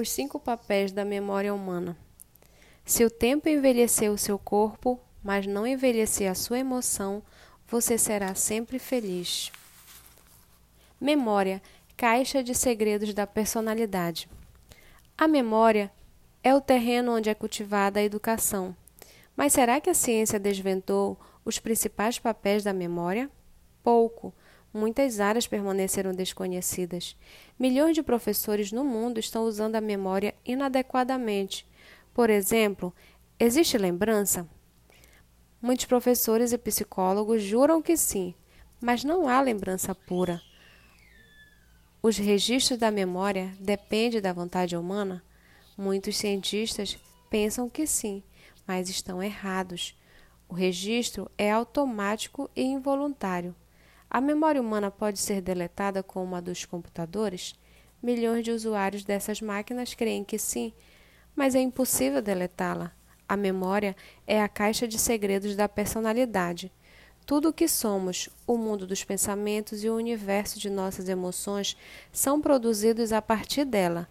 os 5 papéis da memória humana. Se o tempo envelhecer o seu corpo, mas não envelhecer a sua emoção, você será sempre feliz. Memória, caixa de segredos da personalidade. A memória é o terreno onde é cultivada a educação. Mas será que a ciência desvendou os principais papéis da memória? Pouco. Muitas áreas permaneceram desconhecidas. Milhões de professores no mundo estão usando a memória inadequadamente. Por exemplo, existe lembrança? Muitos professores e psicólogos juram que sim, mas não há lembrança pura. Os registros da memória dependem da vontade humana? Muitos cientistas pensam que sim, mas estão errados. O registro é automático e involuntário. A memória humana pode ser deletada como a dos computadores? Milhões de usuários dessas máquinas creem que sim, mas é impossível deletá-la. A memória é a caixa de segredos da personalidade. Tudo o que somos, o mundo dos pensamentos e o universo de nossas emoções são produzidos a partir dela.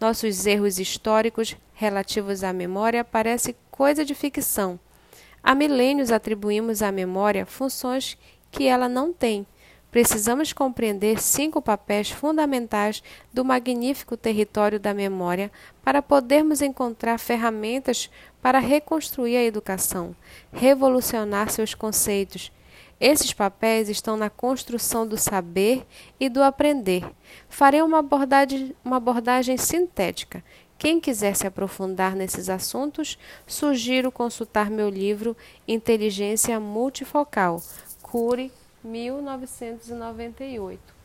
Nossos erros históricos relativos à memória parecem coisa de ficção. Há milênios atribuímos à memória funções que ela não tem. Precisamos compreender 5 papéis fundamentais do magnífico território da memória para podermos encontrar ferramentas para reconstruir a educação, revolucionar seus conceitos. Esses papéis estão na construção do saber e do aprender. Farei uma abordagem sintética. Quem quiser se aprofundar nesses assuntos, sugiro consultar meu livro Inteligência Multifocal, Cure, 1998.